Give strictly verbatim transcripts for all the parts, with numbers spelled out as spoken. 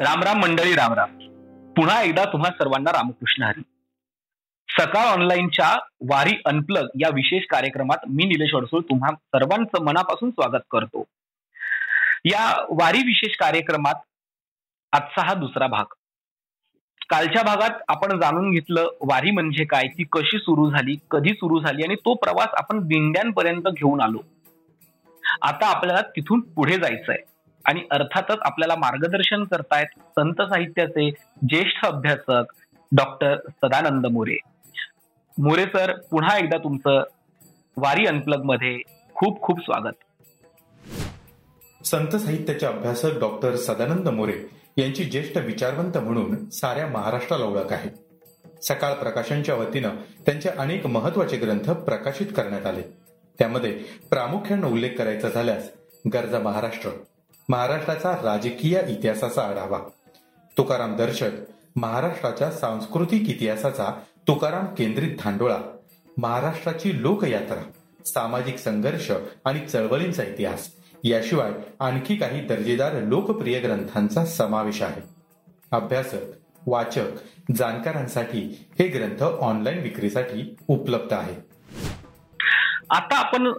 रामराम मंडळी, रामराम. पुन्हा एकदा तुम्हा सर्वांना रामकृष्ण हरी. सकाळ ऑनलाईनच्या वारी अनप्लग या विशेष कार्यक्रमात मी निलेश अडसूळ तुम्हा सर्वांचं मनापासून स्वागत करतो. या वारी विशेष कार्यक्रमात आजचा हा दुसरा भाग. कालच्या भागात आपण जाणून घेतलं वारी म्हणजे काय, ती कशी सुरू झाली, कधी सुरू झाली आणि तो प्रवास आपण दिंड्यांपर्यंत घेऊन आलो. आता आपल्याला तिथून पुढे जायचंय आणि अर्थातच आपल्याला मार्गदर्शन करतायत संत साहित्याचे ज्येष्ठ अभ्यासक डॉक्टर सदानंद मोरे. मोरे सर, पुन्हा एकदा तुमचं वारी अनप्लग मध्ये खूप खूप स्वागत. संत साहित्याचे अभ्यासक डॉक्टर सदानंद मोरे यांची ज्येष्ठ विचारवंत म्हणून साऱ्या महाराष्ट्राला ओळख आहे. सकाळ प्रकाशनच्या वतीनं त्यांचे अनेक महत्वाचे ग्रंथ प्रकाशित करण्यात आले. त्यामध्ये प्रामुख्यानं उल्लेख करायचा झाल्यास गरजा महाराष्ट्र, महाराष्ट्राचा राजकीय इतिहासाचा आढावा, तुकाराम दर्शक, महाराष्ट्राच्या सांस्कृतिक इतिहासाचा तुकाराम केंद्रित धांडोळा, महाराष्ट्राची लोकयात्रा, सामाजिक संघर्ष आणि चळवळींचा इतिहास याशिवाय आणखी काही दर्जेदार लोकप्रिय ग्रंथांचा समावेश आहे. अभ्यासक, वाचक, जाणकारांसाठी हे ग्रंथ ऑनलाईन विक्रीसाठी उपलब्ध आहे. आता आपण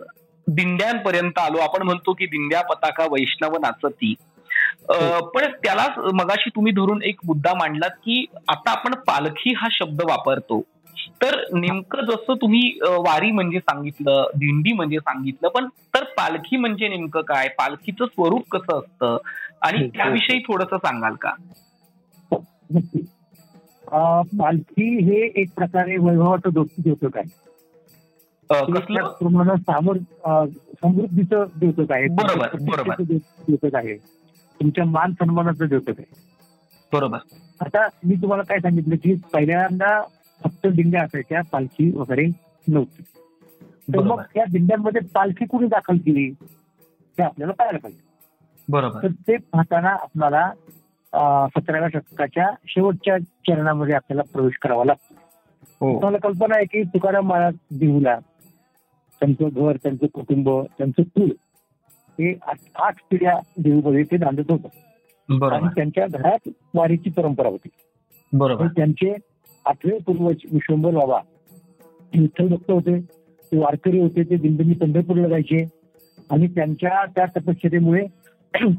दिंड्यांपर्यंत आलो. आपण म्हणतो की दिंड्या पताका वैष्णव नाचती, पण त्यालाच मगाशी तुम्ही धरून एक मुद्दा मांडलात की आता आपण पालखी हा शब्द वापरतो. तर नेमकं जसं तुम्ही वारी म्हणजे सांगितलं, दिंडी म्हणजे सांगितलं, पण तर पालखी म्हणजे नेमकं काय, पालखीचं स्वरूप कसं असतं आणि त्याविषयी थोडंसं सांगाल का? पालखी हे एक प्रकारे वैभवाचं द्योतक आहे, कसलं सामोर समृद्धीचं द्योतक आहे, द्योतक आहे, तुमच्या मान सन्मानाचं द्योतक आहे. बरोबर. आता मी तुम्हाला काय सांगितलं की पहिल्यांदा फक्त दिंड्या असायच्या, पालखी वगैरे नव्हती. तर मग त्या दिंड्यांमध्ये पालखी कुणी दाखल केली ते आपल्याला पाहायला पाहिजे. बरोबर. तर ते पाहताना आपल्याला सतराव्या शतकाच्या शेवटच्या चरणामध्ये आपल्याला प्रवेश करावा लागतो. तुम्हाला कल्पना आहे की तुकाराम महाराज देऊला त्यांचं घर, त्यांचं कुटुंब, त्यांचं कुल हे आठ पिढ्या देऊमध्ये ते नांदत होतं आणि त्यांच्या घरात वारीची परंपरा होती. बरोबर. त्यांचे आठवे पूर्वज विश्वंभर बाबा विठ्ठल भक्त होते, ते वारकरी होते, ते दिंडीने पंढरपूरला जायचे आणि त्यांच्या त्या तपश्चर्येमुळे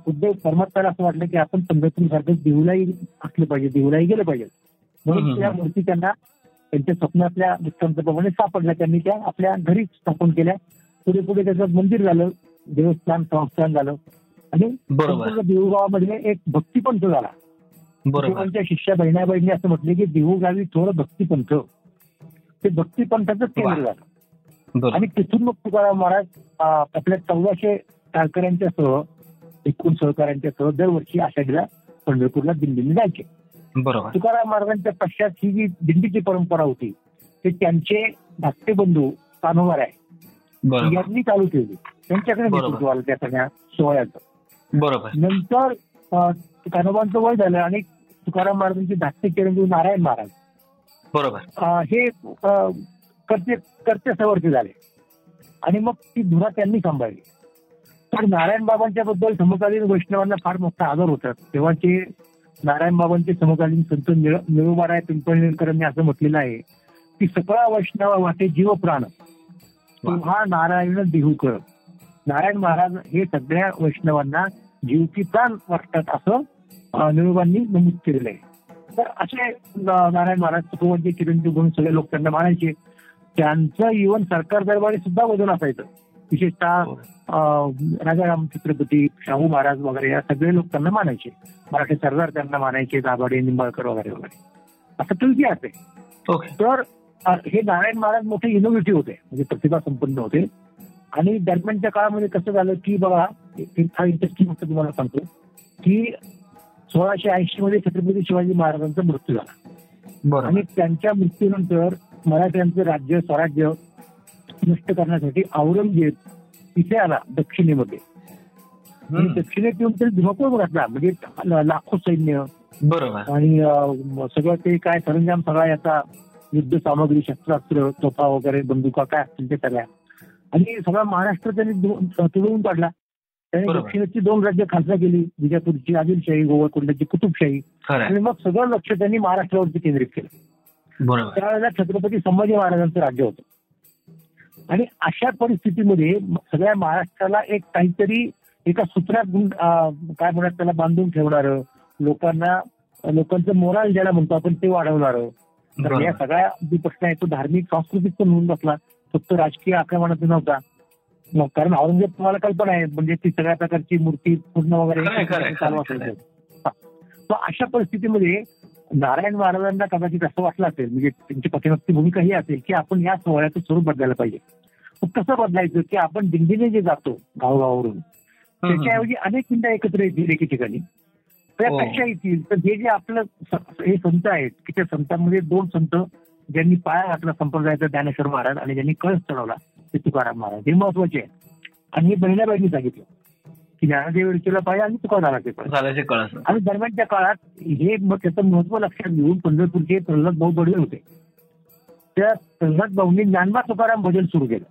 उद्धव परमात्म्याला असं वाटलं की आपण पंढरपूर सारखं देऊलाही असलं पाहिजे, देऊलाही गेलं पाहिजे. म्हणून त्या मूर्ती त्यांना त्यांच्या स्वप्नातल्या दृष्टांताप्रमाणे सापडल्या. त्यांनी त्या आपल्या घरी स्थापन केल्या. पुढे पुढे त्याचं मंदिर झालं, देवस्थान, संस्थान झालं आणि देऊळगावामध्ये एक भक्तीपंथ झाला. बरोबर. शिष्या बहिण्याबाईंनी असं म्हटलं की देऊळगावी थोडं भक्तीपंथ, ते भक्तीपंथाच केंद्र झालं आणि तिथून मग तुकाराम महाराज आपल्या चौदाशे सहकाऱ्यांच्या सह एकूण सहकाऱ्यांच्या सह दरवर्षी आषाढीला पंढरपूरला दिंडीने जायचे. बरोबर. तुकाराम महाराजांच्या पश्चात ही जी दिंडीची परंपरा होती ते त्यांचे धाकटे बंधू कान्होबा यांनी चालू केली, त्यांच्याकडे नेतृत्व आलं त्या सगळ्या सोहळ्याचं. बरोबर. नंतर कान्होबांचं वय झालं आणि तुकाराम महाराजांचे धाकटे चिरंजीव नारायण महाराज, बरोबर, हे कर्ते कर्ते सवर्ती झाले आणि मग ती धुरा त्यांनी सांभाळली. तर नारायण बाबांच्या बद्दल समकालीन वैष्णवांना फार मोठा आदर होता. तेव्हाचे नारायण बाबांचे समकालीन संत निळ निरोबा राय पिंपळ निरकरांनी असं म्हटलेलं आहे की सकळा वैष्णवा वाटे जीव प्राण तेव्हा नारायण देहूकर. नारायण महाराज हे सगळ्या वैष्णवांना जीव की प्राण वाटतात असं निरोबांनी नमूद केलेलं आहे. तर असे नारायण महाराज तुकोबांचे चिरंजीव म्हणून सगळे लोक त्यांना मानायचे. त्यांचं इव्हन सरकार दरबारी सुद्धा वजन असायचं, विशेषतः राजाराम, छत्रपती शाहू महाराज वगैरे या सगळे लोक त्यांना मानायचे, मराठी सरदार त्यांना मानायचे, दाभाडे, निंबाळकर वगैरे वगैरे असं तुलकी असते. तर हे नारायण महाराज मोठे इनोव्हेटिव्ह होते, म्हणजे प्रतिभा संपन्न होते. आणि दरम्यानच्या काळामध्ये कसं झालं की बघा इंटरेस्टिंग होतं, तुम्हाला सांगतो की सोळाशे ऐंशी मध्ये छत्रपती शिवाजी महाराजांचा मृत्यू झाला आणि त्यांच्या मृत्यूनंतर मराठ्यांचं राज्य स्वराज्य नष्ट करण्यासाठी औरंगजेब तिथे आला दक्षिणेमध्ये. दक्षिणेत येऊन तरी धुमाकूळ घातला, म्हणजे लाखो सैन्य, बरोबर, आणि सगळं ते काय सरंजाम सगळा याचा, युद्ध सामग्री, शस्त्रास्त्र, तोफा वगैरे, बंदुका काय असतील ते सगळ्या, आणि सगळा महाराष्ट्र त्यांनी तुडवून काढला. त्याने दक्षिणेची दोन राज्य खासदार केली, विजापूरची आदिलशाही, गोवळकोंडाची कुतुबशाही, आणि मग सगळं लक्ष त्यांनी महाराष्ट्रावरती केंद्रित केलं. त्यावेळेला छत्रपती संभाजी महाराजांचं राज्य होतं. आणि अशा परिस्थितीमध्ये सगळ्या महाराष्ट्राला एक काहीतरी एका सूत्रात काय म्हणतात त्याला बांधून ठेवणारं, लोकांना लोकांचं मोराल ज्याला म्हणतो आपण ते वाढवणारं, तर या सगळ्या जो प्रश्न आहे तो धार्मिक सांस्कृतिक पण होऊन बसला, फक्त राजकीय आक्रमणाचा नव्हता. मग कारण औरंगजेब तुम्हाला कल्पना आहे म्हणजे ती सगळ्या प्रकारची मूर्ती पूर्ण वगैरे चालू असायचं. अशा परिस्थितीमध्ये नारायण महाराजांना कदाचित असं वाटलं असेल, म्हणजे त्यांची पाठिंबाची भूमिका ही असेल की आपण या सोहळ्याचं स्वरूप बदलायला पाहिजे. मग कसं बदलायचं की आपण दिंडीने जे जातो गावगावावरून त्याच्याऐवजी अनेक दिंड्या एकत्र येतील एके ठिकाणी, त्यापेक्षा येतील तर जे जे आपलं हे संत आहेत की त्या संतांमध्ये दोन संत ज्यांनी पाया घातला संप्रदायाचा, ज्ञानेश्वर महाराज, आणि ज्यांनी कळस चढवला ते तुकाराम महाराज, हे महत्वाचे आहे. आणि हे बहिण्या बहिणी सांगितलं की ज्ञानदेवीला पाहिजे आणि तुकारामाचे कळस. आणि दरम्यानच्या काळात हे मग त्याचं महत्व लक्षात घेऊन पंढरपूरचे प्रल्हाद भाऊ बडवे होते, त्या प्रल्हाद भाऊंनी ज्ञानबा तुकाराम भजन सुरू केलं.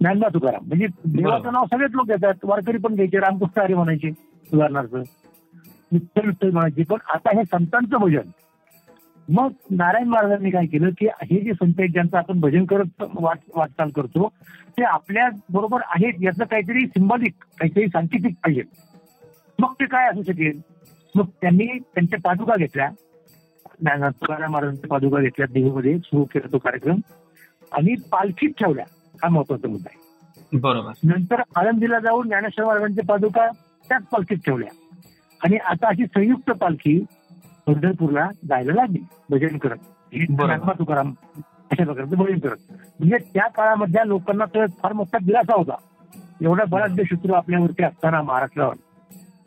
ज्ञानबा तुकाराम म्हणजे देवाचं नाव सगळेच लोक घेतात, वारकरी पण घ्यायचे, रामकृष्ण हरी म्हणायचे उदाहरणार्थ, विठ्ठल विठ्ठल म्हणायचे. पण आता हे संतांचं भजन. मग नारायण महाराजांनी काय केलं की हे जे संत आहेत ज्यांचं आपण भजन करत वाटचाल करतो ते आपल्या बरोबर आहेत याचं काहीतरी सिंबॉलिक काहीतरी सांकेतिक पाहिजे. मग ते काय असू शकेल? मग त्यांनी त्यांच्या पादुका घेतल्या, तुकाराम महाराजांच्या पादुका घेतल्या, देहूमध्ये सुरू केला तो कार्यक्रम आणि पालखीत ठेवल्या. हा महत्वाचा मुद्दा आहे. बरोबर. नंतर आळंदीला जाऊन ज्ञानेश्वर महाराजांच्या पादुका त्याच पालखीत ठेवल्या आणि आता अशी संयुक्त पालखी पंढरपूरला जायला लागली भजन करत, ज्ञानबा तुकाराम अशा प्रकारचं भजन करत. म्हणजे त्या काळामधल्या लोकांना तर फार मोठा दिलासा होता. एवढा बराच शत्रू आपल्यावरती असताना महाराष्ट्रावर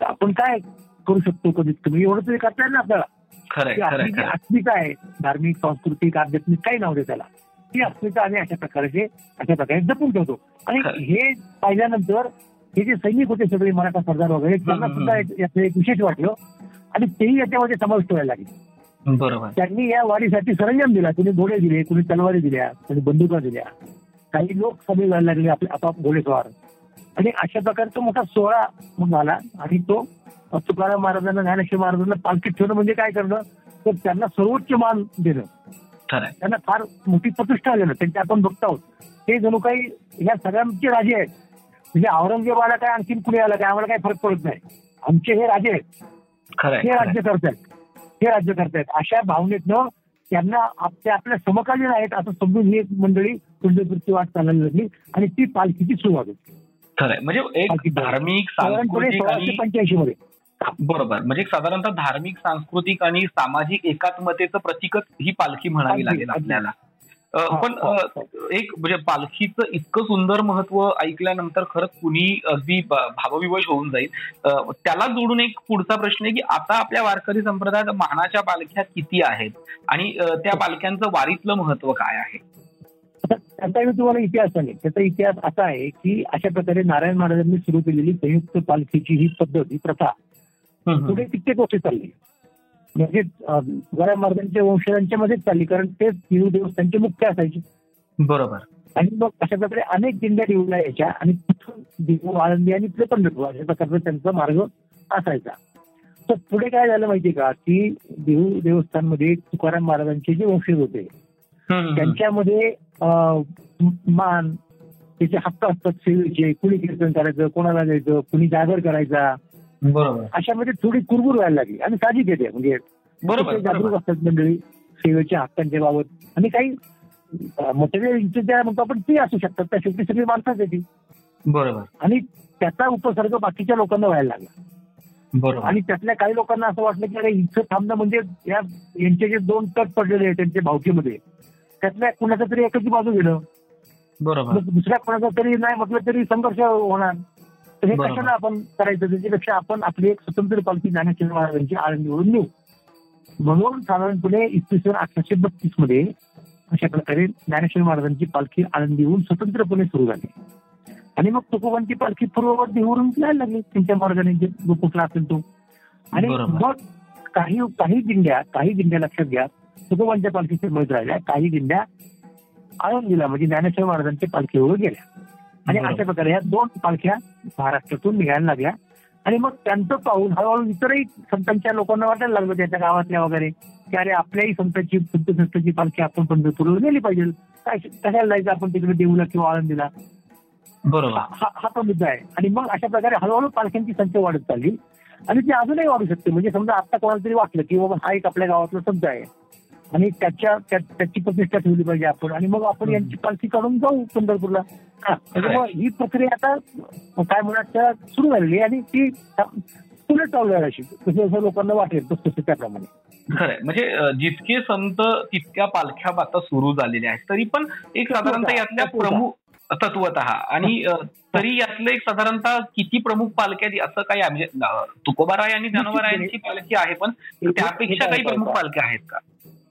तर आपण काय करू शकतो? कमीत कमी एवढं तरी करता येईल ना आपल्याला. अस्मिता आहे, धार्मिक सांस्कृतिक आध्यात्मिक काही नाव दे त्याला, ती अस्मिता आम्ही अशा प्रकारचे अशा प्रकारे जपून ठेवतो. आणि हे पाहिल्यानंतर हे जे सैनिक होते सगळे मराठा सरदार वगैरे त्यांना सुद्धा याचं एक विशेष वाटलं आणि तेही याच्यामध्ये समाविष्ट व्हायला लागले. बरोबर. त्यांनी या वाढीसाठी सरंजाम दिला, कुणी घोडे दिले, कुणी तलवारी दिल्या, कुणी बंदुका दिल्या, काही लोक सामील व्हायला लागले आपले आपाप घोडेस्वार. आणि अशा प्रकारचा मोठा सोहळा झाला आणि तो तुकाराम महाराजांना ज्ञानेश्वर महाराजांना पालखीत ठेवणं म्हणजे काय करणं तर त्यांना सर्वोच्च मान देणं, त्यांना फार मोठी प्रतिष्ठा देणं. त्यांच्या आपण बघत आहोत ते जणू काही या सगळ्यांचे राजे आहेत. म्हणजे औरंगजेबाला काय आणखीन कुणी आला काय आम्हाला काही फरक पडत नाही, आमचे हे राजे आहेत, हे राज्य करतायत हे राज्य करतायत अशा भावनेतनं त्यांना आपल्या समकालीन आहेत असं समजून ही मंडळी पंढरपूरची वाट चालायला लागली आणि ती पालखीची सुरुवात होती. खरंय. म्हणजे एक धार्मिक सोळाशे पंच्याऐंशी मध्ये. बरोबर. म्हणजे साधारणतः धार्मिक सांस्कृतिक आणि सामाजिक एकात्मतेचं प्रतीकच ही पालखी म्हणावी लागेल आपल्याला. पण एक म्हणजे पालखीचं इतकं सुंदर महत्व ऐकल्यानंतर खरंच कुणी अगदी भावविवश होऊन जाईल. त्याला जोडून एक पुढचा प्रश्न आहे की आता आपल्या वारकरी संप्रदायात मानाच्या पालख्या किती आहेत आणि त्या पालख्यांचं वारीतलं महत्व काय आहे? आता मी तुम्हाला इतिहास सांगेल. त्याचा इतिहास असा आहे की अशा प्रकारे नारायण महाराजांनी सुरू केलेली संयुक्त पालखीची ही पद्धत, ही प्रथा पुढे कित्येक वर्षे चालली. म्हणजे तुकाराम महाराजांच्या वंशजांच्या मध्येच चालली, कारण तेच हिंदू देवस्थानचे मुख्य असायचे. बरोबर. आणि मग अशा प्रकारे अनेक दिंड्या देऊळला यायच्या आणि तिथून देऊ आळंदी आणि प्रेपन निरकर अशा प्रकारचा त्यांचा मार्ग असायचा. तर पुढे काय झालं माहितीये का की देऊ देवस्थानमध्ये तुकाराम महाराजांचे जे वंशज होते त्यांच्यामध्ये मान त्याचे हक्क असतात सेवेचे, कुणी कीर्तन करायचं, कोणाला जायचं, कुणी जागर करायचा, अशामध्ये थोडी कुरबुर व्हायला लागली आणि साजिक येते. म्हणजे जागरूक असतात मंडळी सेवेच्या हक्कांच्या बाबत आणि काही मटेरियल आपण ते असू शकतात त्या शेवटी सगळी माणसाच येते. बरोबर. आणि त्याचा उपसर्ग बाकीच्या लोकांना व्हायला लागला. बरोबर. आणि त्यातल्या काही लोकांना असं वाटलं की अरे इथं थांबणं म्हणजे या यांचे जे दोन तट पडलेले आहेत त्यांच्या भावकीमध्ये त्यातल्या कुणाचा तरी एकाची बाजू घेणं. बरोबर. दुसऱ्या कुणाचा तरी नाही म्हटलं तरी संघर्ष होणार, तर हे कशाला आपण करायचं, त्याच्यापेक्षा आपण आपली एक स्वतंत्र पालखी ज्ञानेश्वर महाराजांची आळंदीवरून नेऊ. म्हणून साधारणपणे इसवी सन अठराशे बत्तीस मध्ये अशा प्रकारे ज्ञानेश्वर महाराजांची पालखी आळंदीवरून स्वतंत्रपणे सुरू झाली आणि मग तुकोबांची पालखी पूर्ववत देऊळवरून जायला लागली त्यांच्या मार्गाने जे कुठला असेल तो. आणि मग काही काही दिंड्या काही दिंड्या लक्षात घ्या तुकोबांच्या पालखीच्या मध्ये राहिल्या, काही दिंड्या आळंदीला म्हणजे ज्ञानेश्वर महाराजांच्या पालखीवर गेल्या. आणि अशा प्रकारे ह्या दोन पालख्या महाराष्ट्रातून निघायला लागल्या. आणि मग त्यांचं पाहून हळूहळू इतरही संतांच्या लोकांना वाटायला लागलं त्यांच्या गावातल्या वगैरे की अरे आपल्याही संतांची संत संस्थांची पालखी आपण पंढरपूरला गेली पाहिजे, काय कशाला जायचं आपण तिकडे देऊला किंवा आळंदीला. बरोबर, हा हा तो मुद्दा आहे. आणि मग अशा प्रकारे हळूहळू पालख्यांची संख्या वाढत चालली आणि ती अजूनही वाढू शकते. म्हणजे समजा आता कोणाला तरी वाटलं की बाबा हा एक आपल्या गावातला संत आहे आणि त्याच्या त्याची प्रतिष्ठा ठेवली पाहिजे आपण आणि मग आपण यांची पालखी काढून जाऊ पंढरपूरला. मग ही प्रक्रिया आता काय म्हणा सुरू झालेली आणि ती पुढे चालू आहे अशी जसं लोकांना वाटेल तसं त्याप्रमाणे. खरं आहे, म्हणजे जितके संत तितक्या पालख्या आता सुरू झालेल्या आहेत. तरी पण एक साधारणतः यातल्या प्रमुख तत्वतः आणि तरी यातलं एक साधारणतः किती प्रमुख पालख्या असं काही म्हणजे तुकोबाराय आणि ज्ञानोबारायांची पालखी आहे पण त्यापेक्षा काही प्रमुख पालख्या आहेत का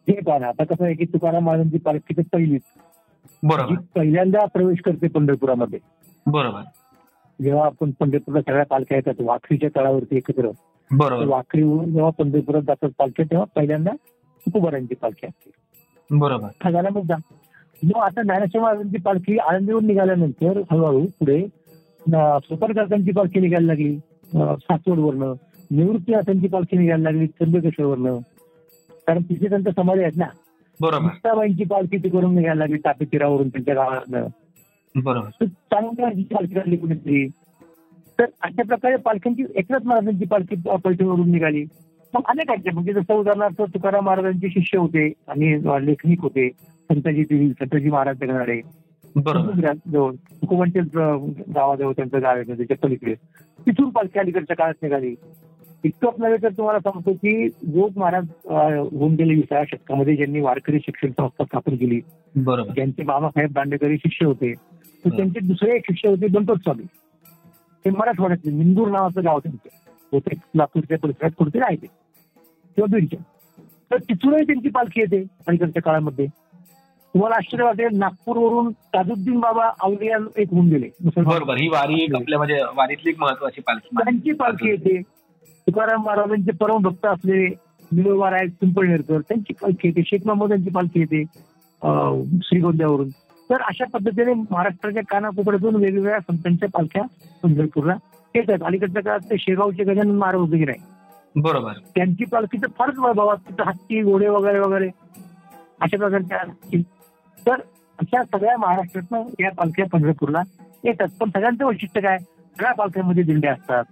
हे पाहा. आता कसं आहे की तुकाराम महाराजांची पालखी तर पहिलीच, बरोबर, पहिल्यांदा प्रवेश करते पंढरपुरामध्ये. बरोबर, जेव्हा आपण पंढरपूरला सगळ्या पालख्या येतात वाखरीच्या तळावरती एकत्र, बरोबर, वाखरीवरून जेव्हा पंढरपुरात जातात पालख्या तेव्हा पहिल्यांदा तुकोबारायांची पालखी असते. बरोबर, हा झाला मुद्दा. मग आता ज्ञानेश्वर महाराजांची पालखी आळंदीवरून निघाल्यानंतर हळूहळू पुढे सोपरकरांची पालखी निघायला लागली सासवडवरनं, निवृत्तीनाथांची पालखी निघायला लागली त्र्यंबकेश्वरवरनं, कारण तिथे त्यांचा समाधी आहेत ना. बरोबर, मुक्ताबाईंची पालखी तिकडून निघायला लागली तापी तीरावरून त्यांच्या गावातनं. बरोबर, चांगली पालखी काढली कुणीतरी. तर अशा प्रकारे पालख्यांची एकनाथ महाराजांची पालखी पैठणवरून निघाली. मग अनेक आहेत म्हणजे जसं उदाहरणार्थ तुकाराम महाराजांचे शिष्य होते आणि लेखनिक होते संतजी, देवी संतजी महाराज घराडे जवळ तुकोबांच्या गावाजवळ त्यांचं गाव आहे त्याच्या पलीकडे, तिथून पालखी अलीकडच्या काळात निघाली. इतकंच नव्हे तर तुम्हाला सांगतो की जोग महाराज होऊन गेले विसाव्या शतकामध्ये ज्यांनी वारकरी शिक्षण संस्था स्थापन केली, ज्यांचे बाबासाहेब दांडेकर हे शिष्य होते, तर त्यांचे दुसरे एक शिष्य होते दत्तस्वामी. ते मराठवाड्यातले मिंदूर नावाचं गाव त्यांचं होते, लातूरच्या परिसरात कुठेतरी आहे ते किंवा बीडच्या, तर तिथूनही त्यांची पालखी येते अलीकडच्या काळामध्ये. तुम्हाला आश्चर्य वाटेल नागपूरवरून ताजुद्दीन बाबा अवलिया एक होऊन गेले, बरोबर, ही वारी एक आपल्या म्हणजे वारीतली एक महत्वाची पालखी, त्यांची पालखी येते. तुकाराम महाराजांचे परम भक्त असलेले निळ निरोबा राय पिंपळ निरकर त्यांची पालखी येते, शेखमामो त्यांची पालखी येते श्रीगोंद्यावरून. तर अशा पद्धतीने महाराष्ट्राच्या कानाकोपऱ्यातून वेगवेगळ्या संतांच्या पालख्या पंढरपूरला येतात. अलीकडच्या काळात ते शेगावचे गजानन महाराज होते की नाही, बरोबर, त्यांची पालखी तर फारच वैभव असते, हत्ती घोडे वगैरे वगैरे अशा प्रकारच्या. तर अशा सगळ्या महाराष्ट्रातनं या पालख्या पंढरपूरला येतात. पण सगळ्यांचं वैशिष्ट्य काय, सगळ्या पालख्यांमध्ये दिंड्या असतात,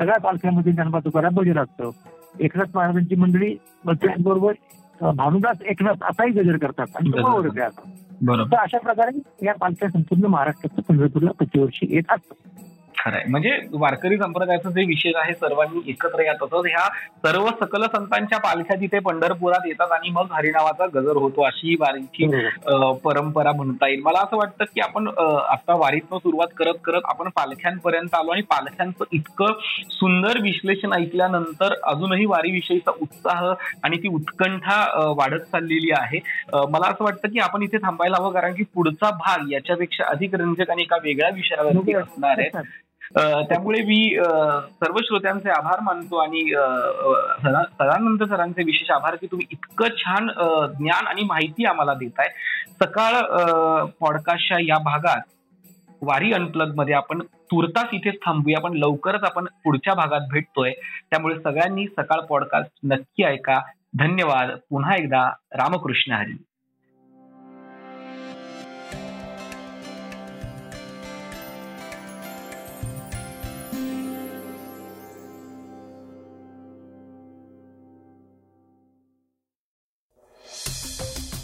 सगळ्या पालख्यांमध्ये ज्ञानोबा तुकाराम गजर असतो. एकनाथ महाराजांची मंडळी बरोबर भानुदास एकनाथ असाही गजर करतात आणि तुकोबावरती असतात. तर अशा प्रकारे या पालख्या संपूर्ण महाराष्ट्रात पंढरपूरला प्रतिवर्षी येत असतात. खरंय, म्हणजे वारकरी संप्रदायाचं जे विशेष आहे सर्वांनी एकत्र या तसंच ह्या सर्व सकल संतांच्या पालख्या तिथे पंढरपुरात येतात आणि मग हरिनावाचा गजर होतो अशी वारीची परंपरा म्हणता येईल. मला असं वाटतं की आपण आता वारीतनं सुरुवात करत करत आपण पालख्यांपर्यंत आलो आणि पालख्यांचं इतकं सुंदर विश्लेषण ऐकल्यानंतर अजूनही वारीविषयीचा उत्साह आणि ती उत्कंठा वाढत चाललेली आहे. मला असं वाटतं की आपण इथे थांबायला हवं, कारण की पुढचा भाग याच्यापेक्षा अधिक रंजक आणि एका वेगळ्या विषयावरती असणार आहे. त्यामुळे मी सर्व श्रोत्यांचे आभार मानतो आणि सदानंद सरांचे विशेष आभार की तुम्ही इतकं छान ज्ञान आणि माहिती आम्हाला देताय. सकाळ पॉडकास्टच्या या भागात वारी अनप्लग मध्ये आपण तुर्तास इथेच थांबूया, पण लवकरच आपण पुढच्या भागात भेटतोय. त्यामुळे सगळ्यांनी सकाळ पॉडकास्ट नक्की ऐका. धन्यवाद. पुन्हा एकदा रामकृष्ण हरी.